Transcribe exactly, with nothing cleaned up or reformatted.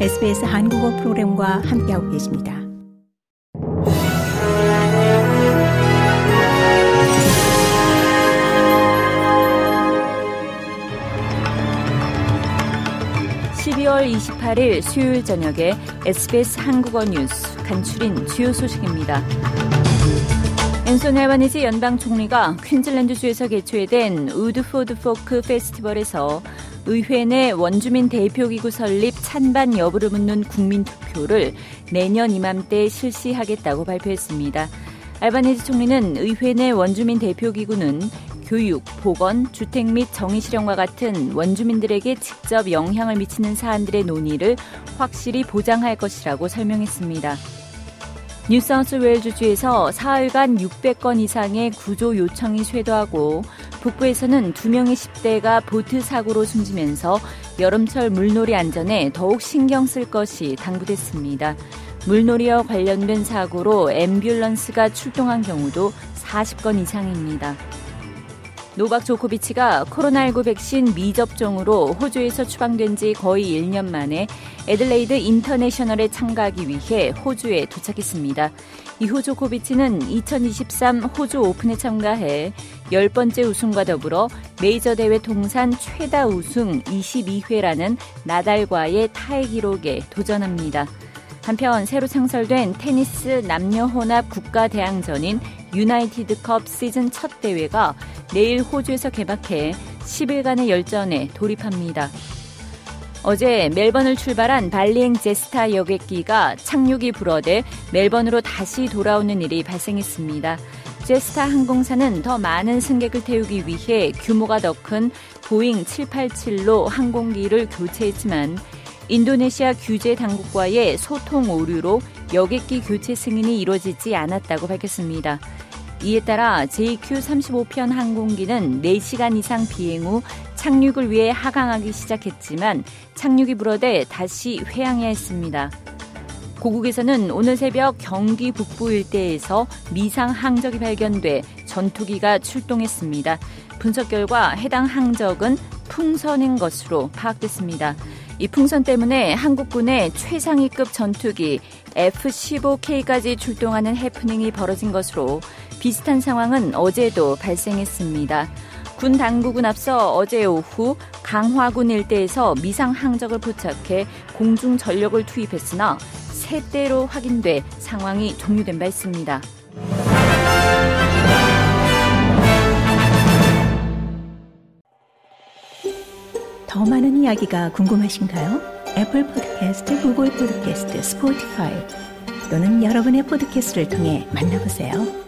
에스비에스 한국어 프로그램과 함께하고 계십니다. 십이월 이십팔일 수요일 저녁에 에스비에스 한국어 뉴스 간추린 주요 소식입니다. 앤소니 알바니지 연방 총리가 퀸즐랜드주에서 개최된 우드포드 포크 페스티벌에서 의회 내 원주민 대표기구 설립 찬반 여부를 묻는 국민 투표를 내년 이맘때 실시하겠다고 발표했습니다. 알바니지 총리는 의회 내 원주민 대표기구는 교육, 보건, 주택 및 정의 실현과 같은 원주민들에게 직접 영향을 미치는 사안들의 논의를 확실히 보장할 것이라고 설명했습니다. 뉴사우스웨일즈주에서 사흘간 육백 건 이상의 구조 요청이 쇄도하고 북부에서는 두 명의 십 대가 보트 사고로 숨지면서 여름철 물놀이 안전에 더욱 신경 쓸 것이 당부됐습니다. 물놀이와 관련된 사고로 앰뷸런스가 출동한 경우도 사십 건 이상입니다. 노박 조코비치가 코로나십구 백신 미접종으로 호주에서 추방된 지 거의 일 년 만에 애들레이드 인터내셔널에 참가하기 위해 호주에 도착했습니다. 이후 조코비치는 이천이십삼 호주 오픈에 참가해 열 번째 우승과 더불어 메이저 대회 통산 최다 우승 이십이 회라는 나달과의 타이 기록에 도전합니다. 한편 새로 창설된 테니스 남녀 혼합 국가대항전인 유나이티드 컵 시즌 첫 대회가 내일 호주에서 개막해 십 일간의 열전에 돌입합니다. 어제 멜번을 출발한 발리행 제스타 여객기가 착륙이 불어돼 멜번으로 다시 돌아오는 일이 발생했습니다. 제스타 항공사는 더 많은 승객을 태우기 위해 규모가 더 큰 보잉 칠백팔십칠로 항공기를 교체했지만 인도네시아 규제 당국과의 소통 오류로 여객기 교체 승인이 이루어지지 않았다고 밝혔습니다. 이에 따라 제이큐 삼십오 편 항공기는 네 시간 이상 비행 후 착륙을 위해 하강하기 시작했지만 착륙이 불어대 다시 회항해야 했습니다. 고국에서는 오늘 새벽 경기 북부 일대에서 미상 항적이 발견돼 전투기가 출동했습니다. 분석 결과 해당 항적은 풍선인 것으로 파악됐습니다. 이 풍선 때문에 한국군의 최상위급 전투기 에프 십오 케이까지 출동하는 해프닝이 벌어진 것으로 비슷한 상황은 어제도 발생했습니다. 군 당국은 앞서 어제 오후 강화군 일대에서 미상 항적을 포착해 공중 전력을 투입했으나 세 대로 확인돼 상황이 종료된 바 있습니다. 더 많은 이야기가 궁금하신가요? 애플 팟캐스트, 구글 팟캐스트, 스포티파이 또는 여러분의 팟캐스트를 통해 만나보세요.